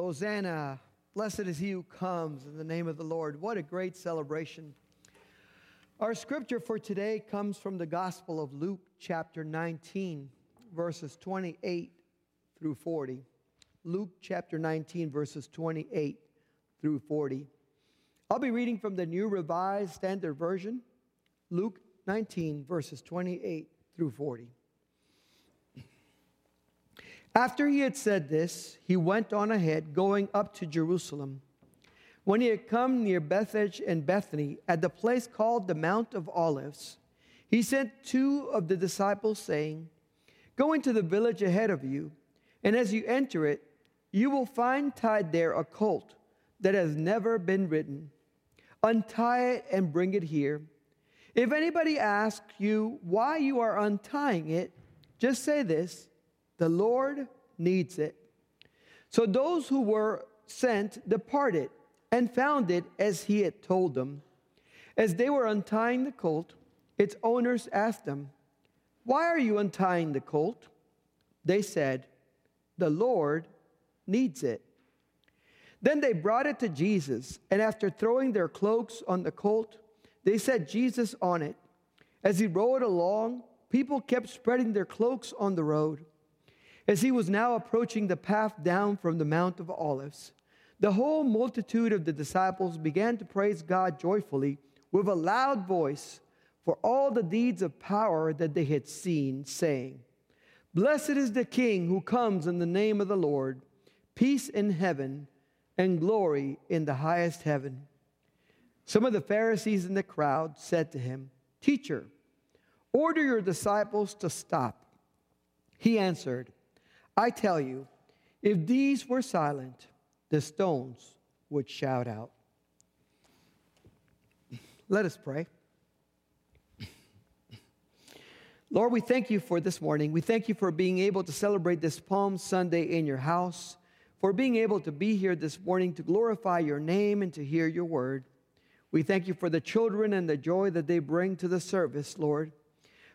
Hosanna, blessed is he who comes in the name of the Lord. What a great celebration. Our scripture for today comes from the Gospel of Luke, chapter 19, verses 28 through 40. Luke, chapter 19, verses 28 through 40. I'll be reading from the New Revised Standard Version, Luke 19, verses 28 through 40. After he had said this, he went on ahead, going up to Jerusalem. When he had come near Bethphage and Bethany, at the place called the Mount of Olives, he sent two of the disciples, saying, "Go into the village ahead of you, and as you enter it, you will find tied there a colt that has never been ridden. Untie it and bring it here. If anybody asks you why you are untying it, just say this: the Lord needs it." So those who were sent departed and found it as he had told them. As they were untying the colt, its owners asked them, "Why are you untying the colt?" They said, "The Lord needs it." Then they brought it to Jesus, and after throwing their cloaks on the colt, they set Jesus on it. As he rode along, people kept spreading their cloaks on the road. As he was now approaching the path down from the Mount of Olives, the whole multitude of the disciples began to praise God joyfully with a loud voice for all the deeds of power that they had seen, saying, "Blessed is the King who comes in the name of the Lord, peace in heaven and glory in the highest heaven." Some of the Pharisees in the crowd said to him, "Teacher, order your disciples to stop." He answered, "I tell you, if these were silent, the stones would shout out." Let us pray. Lord, we thank you for this morning. We thank you for being able to celebrate this Palm Sunday in your house, for being able to be here this morning to glorify your name and to hear your word. We thank you for the children and the joy that they bring to the service, Lord.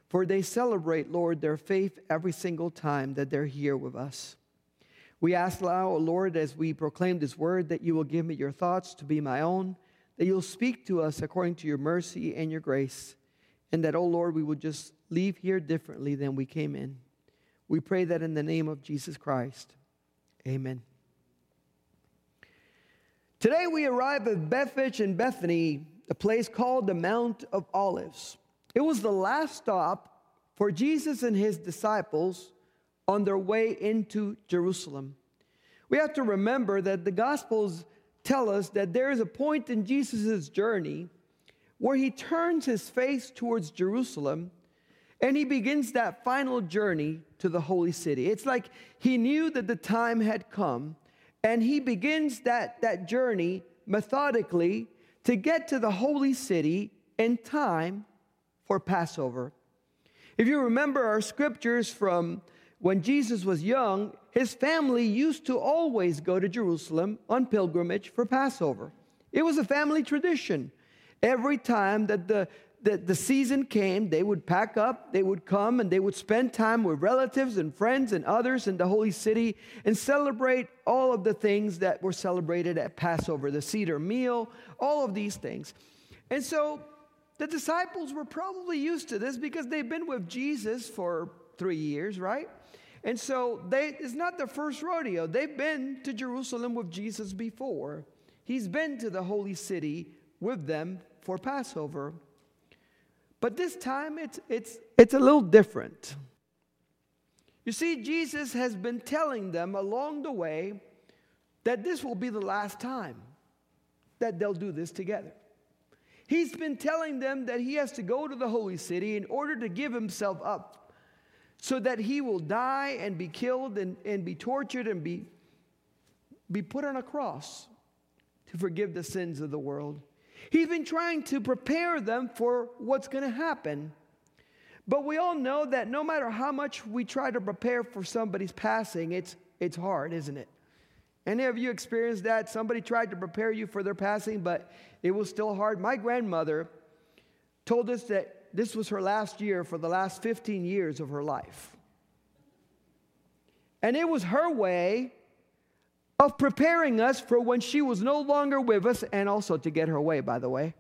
For they celebrate, Lord, their faith every single time that they're here with us. We ask now, O Lord, as we proclaim this word, that you will give me your thoughts to be my own, that you'll speak to us according to your mercy and your grace, and that, O Lord, we will just leave here differently than we came in. We pray that in the name of Jesus Christ. Amen. Today we arrive at Bethphage and Bethany, a place called the Mount of Olives. It was the last stop for Jesus and his disciples on their way into Jerusalem. We have to remember that the Gospels tell us that there is a point in Jesus' journey where he turns his face towards Jerusalem and he begins that final journey to the holy city. It's like he knew that the time had come and he begins that journey methodically to get to the holy city in time for Passover. If you remember our scriptures from when Jesus was young, his family used to always go to Jerusalem on pilgrimage for Passover. It was a family tradition. Every time that the season came, they would pack up, they would come, and they would spend time with relatives and friends and others in the holy city and celebrate all of the things that were celebrated at Passover, the Seder meal, all of these things. And so the disciples were probably used to this because they've been with Jesus for 3 years, right? And so it's not their first rodeo. They've been to Jerusalem with Jesus before. He's been to the holy city with them for Passover. But this time it's a little different. You see, Jesus has been telling them along the way that this will be the last time that they'll do this together. He's been telling them that he has to go to the holy city in order to give himself up so that he will die and be killed and be tortured and be put on a cross to forgive the sins of the world. He's been trying to prepare them for what's going to happen. But we all know that no matter how much we try to prepare for somebody's passing, it's hard, isn't it? Any of you experienced that? Somebody tried to prepare you for their passing, but it was still hard. My grandmother told us that this was her last year for the last 15 years of her life. And it was her way of preparing us for when she was no longer with us, and also to get her way, by the way.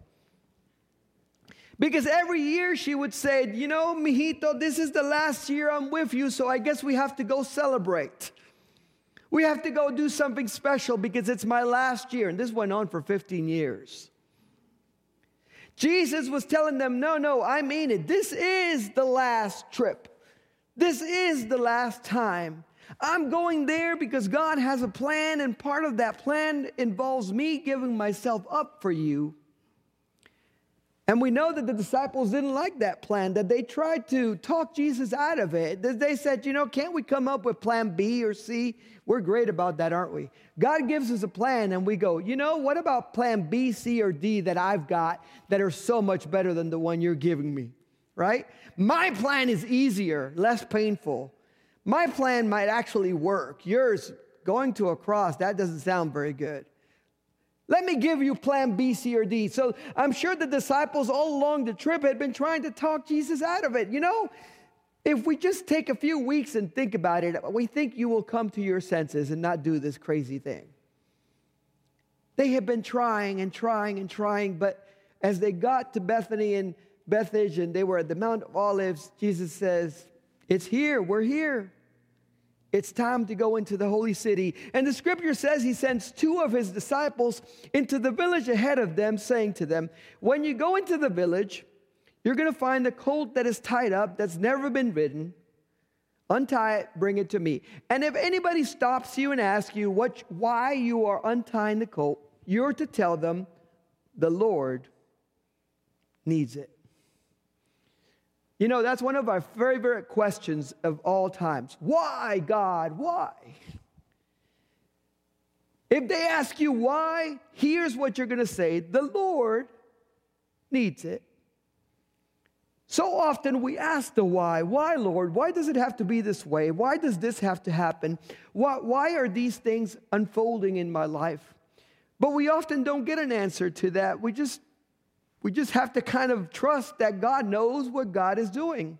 Because every year she would say, you know, mijito, this is the last year I'm with you, so I guess we have to go celebrate. We have to go do something special because it's my last year. And this went on for 15 years. Jesus was telling them, no, I mean it. This is the last trip. This is the last time. I'm going there because God has a plan, and part of that plan involves me giving myself up for you. And we know that the disciples didn't like that plan, that they tried to talk Jesus out of it. They said, you know, can't we come up with plan B or C? We're great about that, aren't we? God gives us a plan and we go, you know, what about plan B, C, or D that I've got that are so much better than the one you're giving me, right? My plan is easier, less painful. My plan might actually work. Yours, going to a cross, that doesn't sound very good. Let me give you plan B, C, or D. So I'm sure the disciples all along the trip had been trying to talk Jesus out of it. You know, if we just take a few weeks and think about it, we think you will come to your senses and not do this crazy thing. They had been trying, but as they got to Bethany and Bethphage and they were at the Mount of Olives, Jesus says, it's here, we're here. It's time to go into the holy city. And the scripture says he sends two of his disciples into the village ahead of them, saying to them, when you go into the village, you're going to find a colt that is tied up, that's never been ridden. Untie it, bring it to me. And if anybody stops you and asks you why you are untying the colt, you're to tell them the Lord needs it. You know, that's one of our favorite questions of all times. Why, God, why? If they ask you why, here's what you're going to say. The Lord needs it. So often we ask the why. Why, Lord? Why does it have to be this way? Why does this have to happen? Why are these things unfolding in my life? But we often don't get an answer to that. We just have to kind of trust that God knows what God is doing.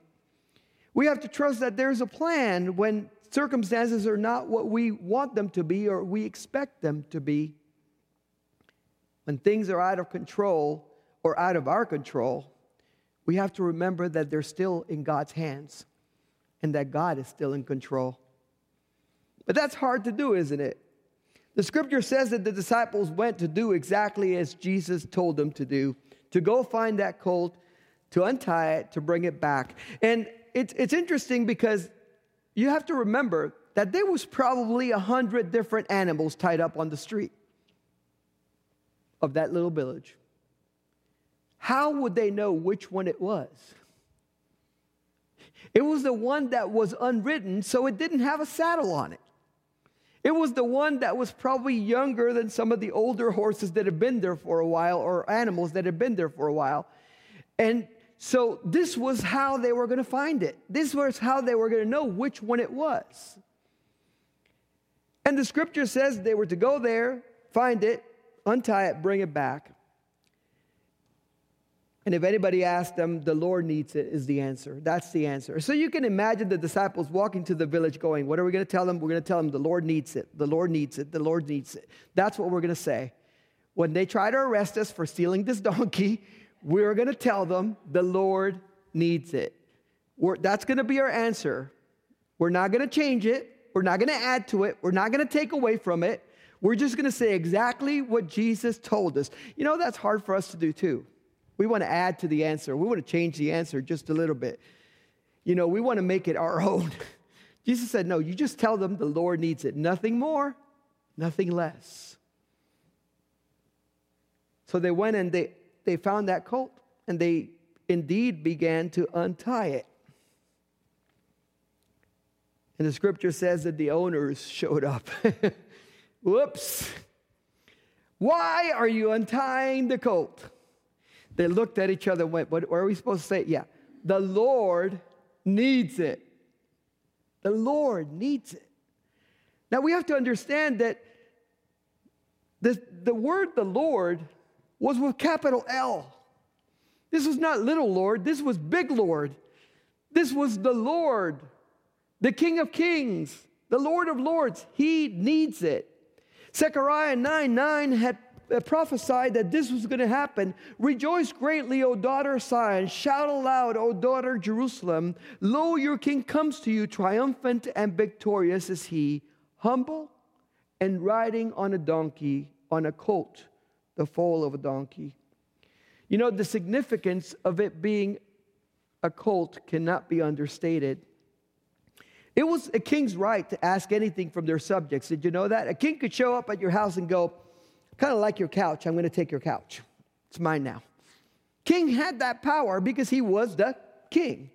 We have to trust that there's a plan when circumstances are not what we want them to be or we expect them to be. When things are out of control or out of our control, we have to remember that they're still in God's hands and that God is still in control. But that's hard to do, isn't it? The scripture says that the disciples went to do exactly as Jesus told them to do. To go find that colt, to untie it, to bring it back. And it's interesting because you have to remember that there was probably 100 different animals tied up on the street of that little village. How would they know which one it was? It was the one that was unridden, so it didn't have a saddle on it. It was the one that was probably younger than some of the older horses that had been there for a while or animals that had been there for a while. And so this was how they were going to find it. This was how they were going to know which one it was. And the scripture says they were to go there, find it, untie it, bring it back. And if anybody asked them, the Lord needs it is the answer. That's the answer. So you can imagine the disciples walking to the village going, what are we going to tell them? We're going to tell them the Lord needs it. The Lord needs it. The Lord needs it. That's what we're going to say. When they try to arrest us for stealing this donkey, we're going to tell them the Lord needs it. That's going to be our answer. We're not going to change it. We're not going to add to it. We're not going to take away from it. We're just going to say exactly what Jesus told us. You know, that's hard for us to do too. We want to add to the answer. We want to change the answer just a little bit. You know, we want to make it our own. Jesus said, no, you just tell them the Lord needs it. Nothing more, nothing less. So they went and they found that colt, and they indeed began to untie it. And the scripture says that the owners showed up. Whoops. Why are you untying the colt? They looked at each other and went, what are we supposed to say? Yeah, the Lord needs it. The Lord needs it. Now, we have to understand that the word the Lord was with capital L. This was not little Lord. This was big Lord. This was the Lord, the King of Kings, the Lord of Lords. He needs it. Zechariah 9:9 had prophesied that this was going to happen. Rejoice greatly, O daughter Zion. Shout aloud, O daughter Jerusalem. Lo, your king comes to you, triumphant and victorious is he, humble and riding on a donkey, on a colt, the foal of a donkey. You know, the significance of it being a colt cannot be understated. It was a king's right to ask anything from their subjects. Did you know that? A king could show up at your house and go, kind of like your couch, I'm going to take your couch. It's mine now. King had that power because he was the king.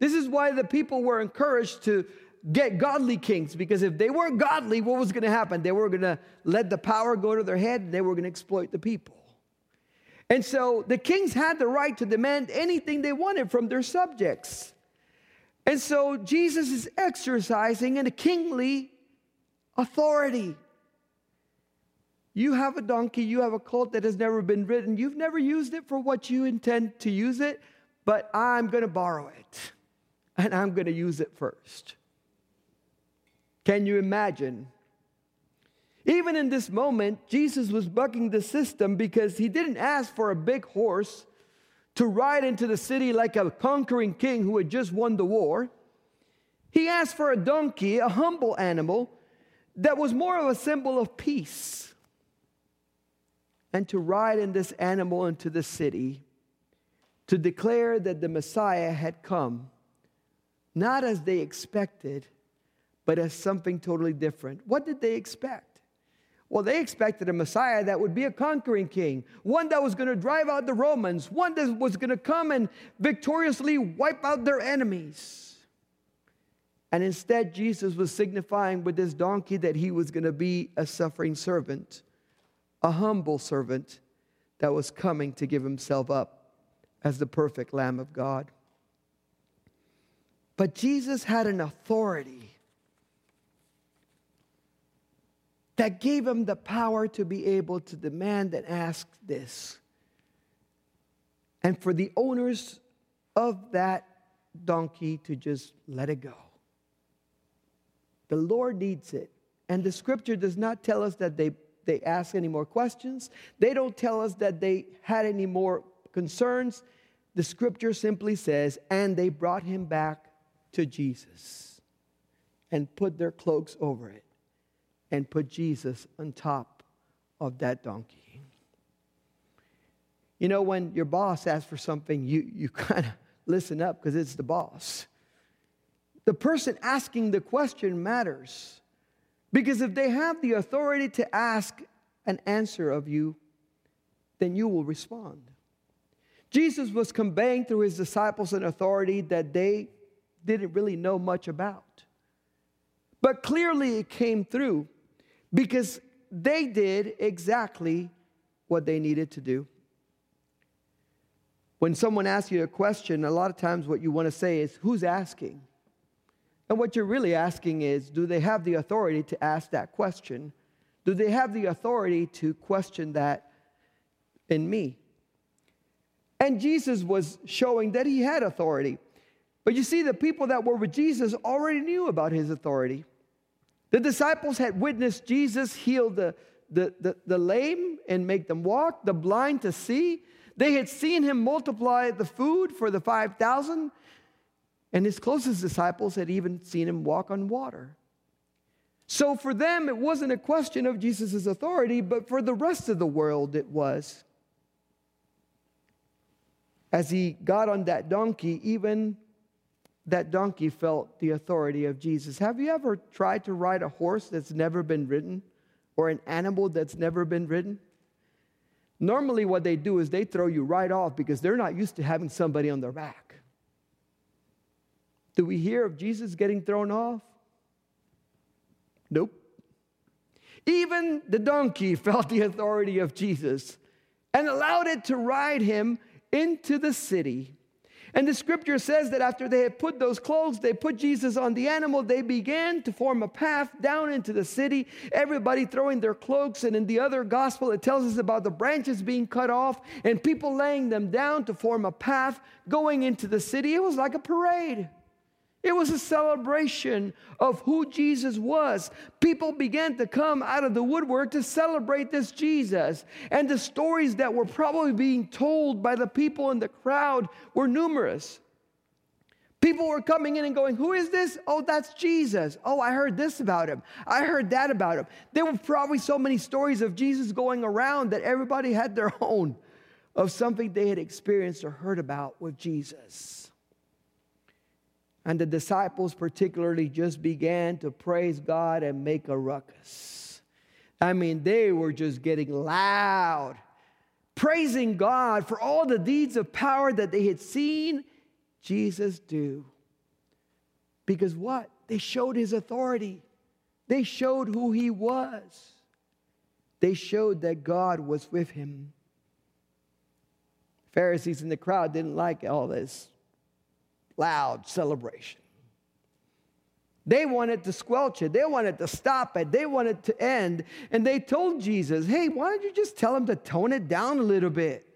This is why the people were encouraged to get godly kings, because if they weren't godly, what was going to happen? They were going to let the power go to their head, and they were going to exploit the people. And so the kings had the right to demand anything they wanted from their subjects. And so Jesus is exercising a kingly authority. You have a donkey, you have a colt that has never been ridden. You've never used it for what you intend to use it, but I'm going to borrow it, and I'm going to use it first. Can you imagine? Even in this moment, Jesus was bucking the system because he didn't ask for a big horse to ride into the city like a conquering king who had just won the war. He asked for a donkey, a humble animal, that was more of a symbol of peace, and to ride in this animal into the city to declare that the Messiah had come, not as they expected, but as something totally different. What did they expect? Well, they expected a Messiah that would be a conquering king, one that was going to drive out the Romans, one that was going to come and victoriously wipe out their enemies. And instead, Jesus was signifying with this donkey that he was going to be a suffering servant, a humble servant that was coming to give himself up as the perfect Lamb of God. But Jesus had an authority that gave him the power to be able to demand and ask this. And for the owners of that donkey to just let it go. The Lord needs it. And the scripture does not tell us that they ask any more questions. They don't tell us that they had any more concerns. The scripture simply says, and they brought him back to Jesus and put their cloaks over it and put Jesus on top of that donkey. You know, when your boss asks for something, you kind of listen up because it's the boss. The person asking the question matters. Because if they have the authority to ask an answer of you, then you will respond. Jesus was conveying through his disciples an authority that they didn't really know much about. But clearly it came through because they did exactly what they needed to do. When someone asks you a question, a lot of times what you want to say is, who's asking? And what you're really asking is, do they have the authority to ask that question? Do they have the authority to question that in me? And Jesus was showing that he had authority. But you see, the people that were with Jesus already knew about his authority. The disciples had witnessed Jesus heal the lame and make them walk, the blind to see. They had seen him multiply the food for the 5,000. And his closest disciples had even seen him walk on water. So for them, it wasn't a question of Jesus' authority, but for the rest of the world, it was. As he got on that donkey, even that donkey felt the authority of Jesus. Have you ever tried to ride a horse that's never been ridden or an animal that's never been ridden? Normally what they do is they throw you right off because they're not used to having somebody on their back. Do we hear of Jesus getting thrown off? Nope. Even the donkey felt the authority of Jesus and allowed it to ride him into the city. And the scripture says that after they had put those clothes, they put Jesus on the animal, they began to form a path down into the city, everybody throwing their cloaks. And in the other gospel, it tells us about the branches being cut off and people laying them down to form a path going into the city. It was like a parade. It was a celebration of who Jesus was. People began to come out of the woodwork to celebrate this Jesus. And the stories that were probably being told by the people in the crowd were numerous. People were coming in and going, who is this? Oh, that's Jesus. Oh, I heard this about him. I heard that about him. There were probably so many stories of Jesus going around that everybody had their own of something they had experienced or heard about with Jesus. And the disciples particularly just began to praise God and make a ruckus. I mean, they were just getting loud, praising God for all the deeds of power that they had seen Jesus do. Because what? They showed his authority. They showed who he was. They showed that God was with him. Pharisees in the crowd didn't like all this loud celebration. They wanted to squelch it. They wanted to stop it. They wanted to end. And they told Jesus, hey, why don't you just tell him to tone it down a little bit?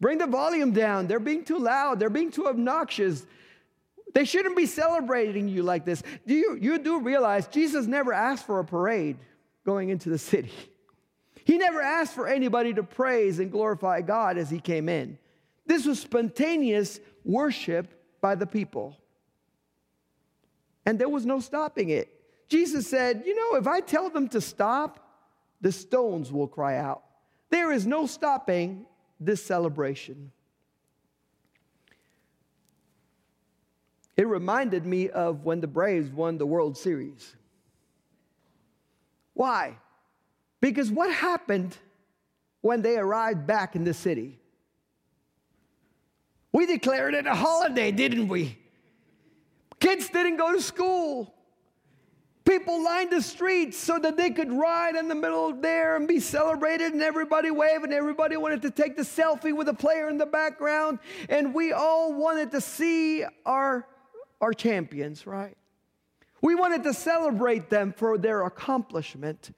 Bring the volume down. They're being too loud. They're being too obnoxious. They shouldn't be celebrating you like this. You do realize Jesus never asked for a parade going into the city. He never asked for anybody to praise and glorify God as he came in. This was spontaneous worship by the people. And there was no stopping it. Jesus said, you know, if I tell them to stop, the stones will cry out. There is no stopping this celebration. It reminded me of when the Braves won the World Series. Why? Because what happened when they arrived back in the city? We declared it a holiday, didn't we? Kids didn't go to school. People lined the streets so that they could ride in the middle of there and be celebrated, and everybody waved, and everybody wanted to take the selfie with a player in the background, and we all wanted to see our champions, right? We wanted to celebrate them for their accomplishment.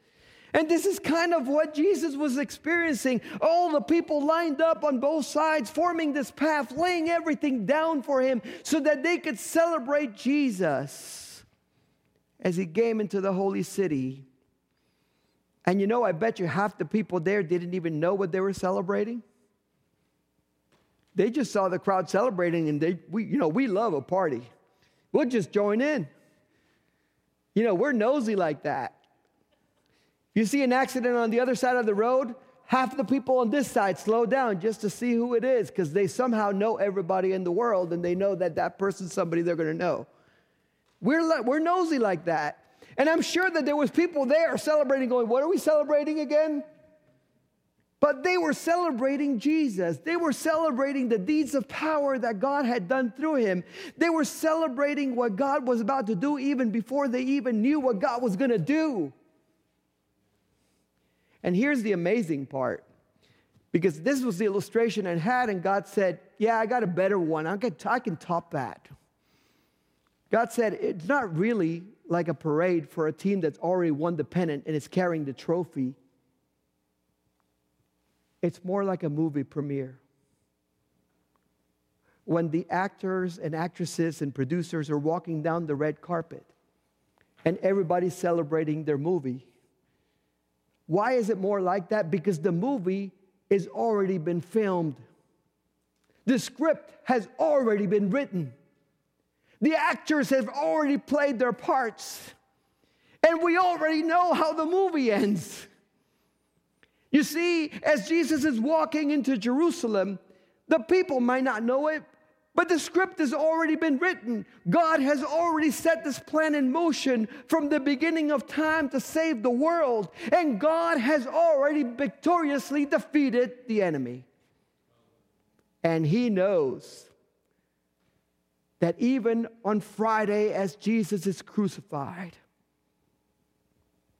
And this is kind of what Jesus was experiencing. All the people lined up on both sides, forming this path, laying everything down for him so that they could celebrate Jesus as he came into the holy city. And you know, I bet you half the people there didn't even know what they were celebrating. They just saw the crowd celebrating, and we love a party. We'll just join in. You know, we're nosy like that. You see an accident on the other side of the road, half the people on this side slow down just to see who it is, because they somehow know everybody in the world, and they know that person's somebody they're going to know. We're nosy like that. And I'm sure that there was people there celebrating going, what are we celebrating again? But they were celebrating Jesus. They were celebrating the deeds of power that God had done through him. They were celebrating what God was about to do even before they even knew what God was going to do. And here's the amazing part. Because this was the illustration I had, and God said, yeah, I got a better one. I can top that. God said, it's not really like a parade for a team that's already won the pennant and is carrying the trophy. It's more like a movie premiere, when the actors and actresses and producers are walking down the red carpet and everybody's celebrating their movie. Why is it more like that? Because the movie has already been filmed. The script has already been written. The actors have already played their parts. And we already know how the movie ends. You see, as Jesus is walking into Jerusalem, the people might not know it, but the script has already been written. God has already set this plan in motion from the beginning of time to save the world. And God has already victoriously defeated the enemy. And he knows that even on Friday, as Jesus is crucified,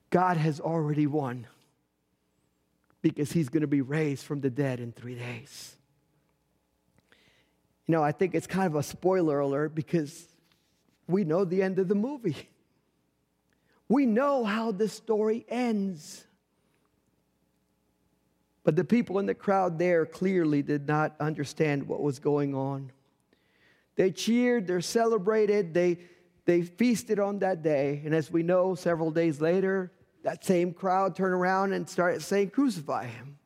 God has already won, because he's going to be raised from the dead in 3 days. You know, I think it's kind of a spoiler alert, because we know the end of the movie. We know how this story ends. But the people in the crowd there clearly did not understand what was going on. They cheered, they celebrated, they feasted on that day. And as we know, several days later, that same crowd turned around and started saying, "Crucify him."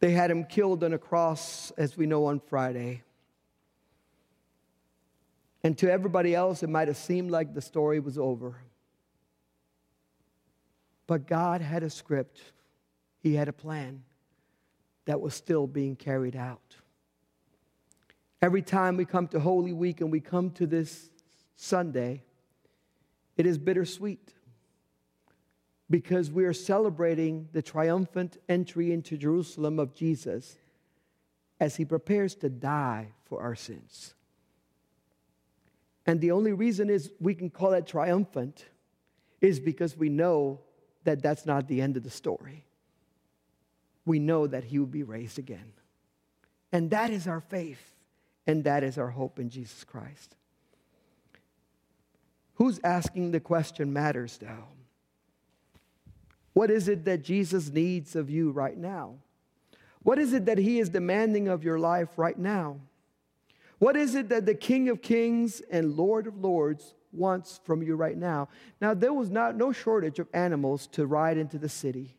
They had him killed on a cross, as we know, on Friday. And to everybody else, it might have seemed like the story was over. But God had a script. He had a plan that was still being carried out. Every time we come to Holy Week and we come to this Sunday, it is bittersweet because we are celebrating the triumphant entry into Jerusalem of Jesus as he prepares to die for our sins. And the only reason is we can call it triumphant is because we know that that's not the end of the story. We know that he will be raised again. And that is our faith. And that is our hope in Jesus Christ. Who's asking the question matters, though. What is it that Jesus needs of you right now? What is it that he is demanding of your life right now? What is it that the King of Kings and Lord of Lords wants from you right now? Now, there was no shortage of animals to ride into the city.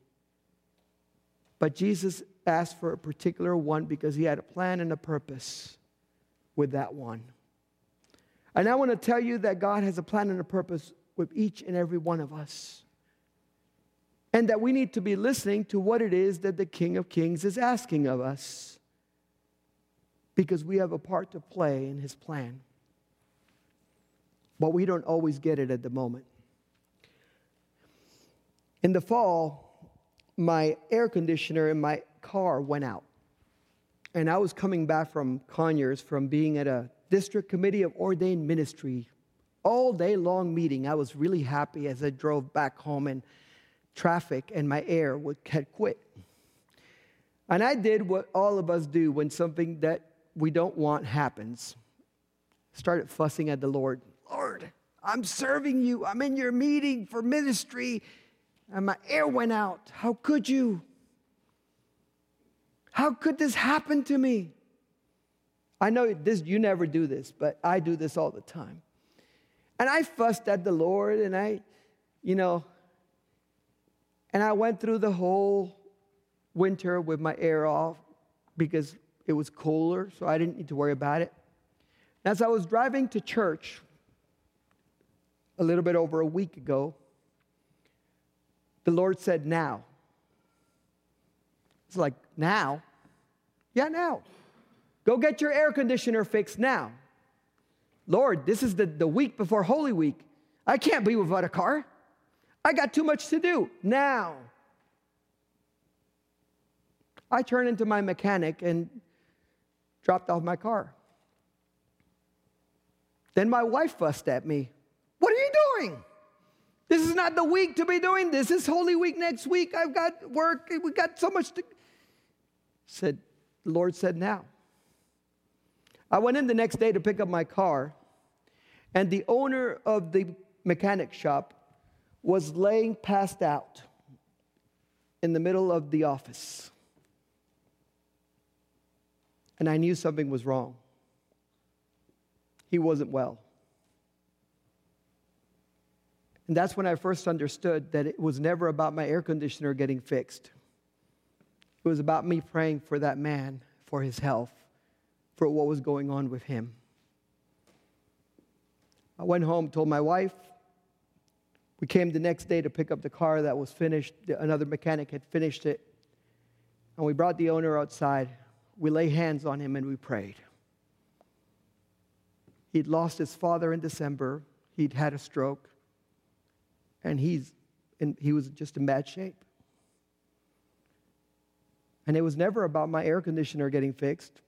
But Jesus asked for a particular one because he had a plan and a purpose with that one. And I want to tell you that God has a plan and a purpose with each and every one of us. And that we need to be listening to what it is that the King of Kings is asking of us. Because we have a part to play in his plan. But we don't always get it at the moment. In the fall, my air conditioner in my car went out. And I was coming back from Conyers from being at a district committee of ordained ministry all day long meeting. I was really happy as I drove back home in traffic and my air had quit. And I did what all of us do when something that we don't want happens. Started fussing at the Lord. "Lord, I'm serving you. I'm in your meeting for ministry. And my air went out. How could you? How could this happen to me?" I know this, you never do this, but I do this all the time. And I fussed at the Lord, and I went through the whole winter with my air off because it was cooler, so I didn't need to worry about it. And as I was driving to church a little bit over a week ago, the Lord said, "Now." It's like, "Now?" "Yeah, now. Go get your air conditioner fixed now." "Lord, this is the week before Holy Week. I can't be without a car. I got too much to do. Now." I turned into my mechanic and dropped off my car. Then my wife fussed at me. "What are you doing? This is not the week to be doing this. This is Holy Week next week. I've got work. We got so much to..." The Lord said, "Now." I went in the next day to pick up my car, and the owner of the mechanic shop was laying passed out in the middle of the office. And I knew something was wrong. He wasn't well. And that's when I first understood that it was never about my air conditioner getting fixed. It was about me praying for that man, for his health, for what was going on with him. I went home, told my wife. We came the next day to pick up the car that was finished. Another mechanic had finished it. And we brought the owner outside. We lay hands on him and we prayed. He'd lost his father in December. He'd had a stroke. And he was just in bad shape. And it was never about my air conditioner getting fixed.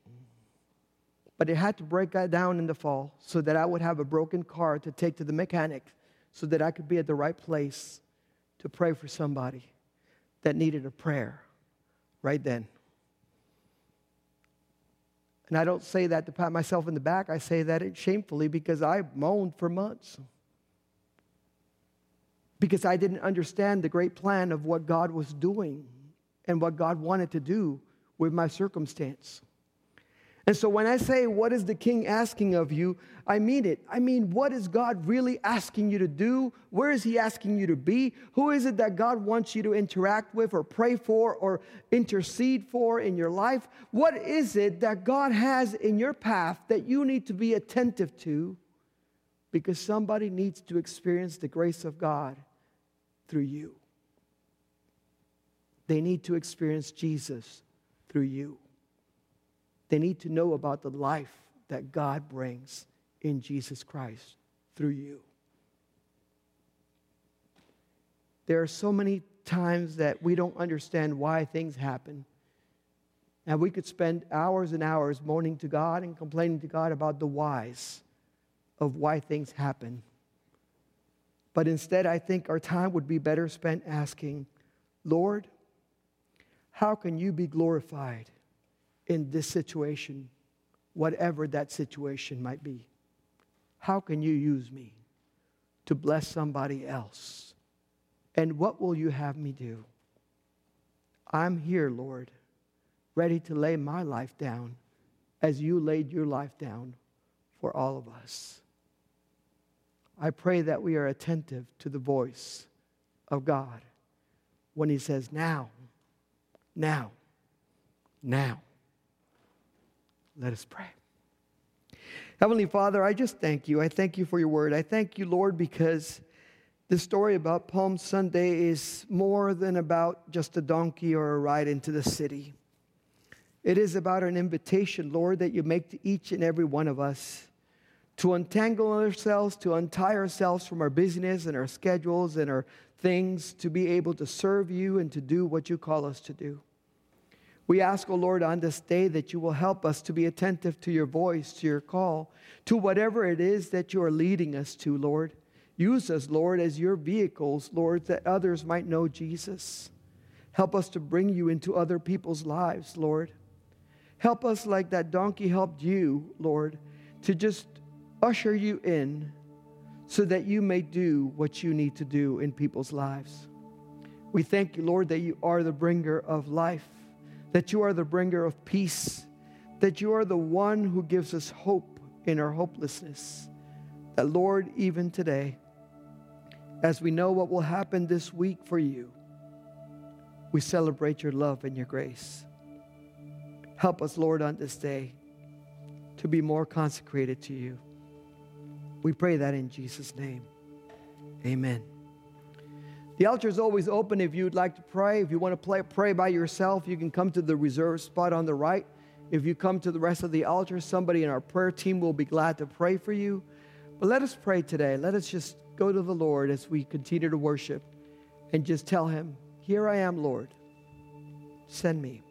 But it had to break down in the fall so that I would have a broken car to take to the mechanic so that I could be at the right place to pray for somebody that needed a prayer right then. And I don't say that to pat myself in the back. I say that shamefully because I moaned for months. Because I didn't understand the great plan of what God was doing and what God wanted to do with my circumstance. And so when I say, what is the king asking of you? I mean it. I mean, what is God really asking you to do? Where is he asking you to be? Who is it that God wants you to interact with or pray for or intercede for in your life? What is it that God has in your path that you need to be attentive to? Because somebody needs to experience the grace of God through you. They need to experience Jesus through you. They need to know about the life that God brings in Jesus Christ through you. There are so many times that we don't understand why things happen. And we could spend hours and hours moaning to God and complaining to God about the whys of why things happen. But instead, I think our time would be better spent asking, Lord, how can you be glorified in this situation, whatever that situation might be? How can you use me to bless somebody else? And what will you have me do? I'm here, Lord, ready to lay my life down as you laid your life down for all of us. I pray that we are attentive to the voice of God when he says, now, now, now. Let us pray. Heavenly Father, I just thank you. I thank you for your word. I thank you, Lord, because the story about Palm Sunday is more than about just a donkey or a ride into the city. It is about an invitation, Lord, that you make to each and every one of us to untangle ourselves, to untie ourselves from our busyness and our schedules and our things to be able to serve you and to do what you call us to do. We ask, O Lord, on this day that you will help us to be attentive to your voice, to your call, to whatever it is that you are leading us to, Lord. Use us, Lord, as your vehicles, Lord, that others might know Jesus. Help us to bring you into other people's lives, Lord. Help us like that donkey helped you, Lord, to just usher you in so that you may do what you need to do in people's lives. We thank you, Lord, that you are the bringer of life, that you are the bringer of peace, that you are the one who gives us hope in our hopelessness. That, Lord, even today, as we know what will happen this week for you, we celebrate your love and your grace. Help us, Lord, on this day to be more consecrated to you. We pray that in Jesus' name. Amen. The altar is always open if you'd like to pray. If you want to pray by yourself, you can come to the reserved spot on the right. If you come to the rest of the altar, somebody in our prayer team will be glad to pray for you. But let us pray today. Let us just go to the Lord as we continue to worship and just tell him, here I am, Lord. Send me.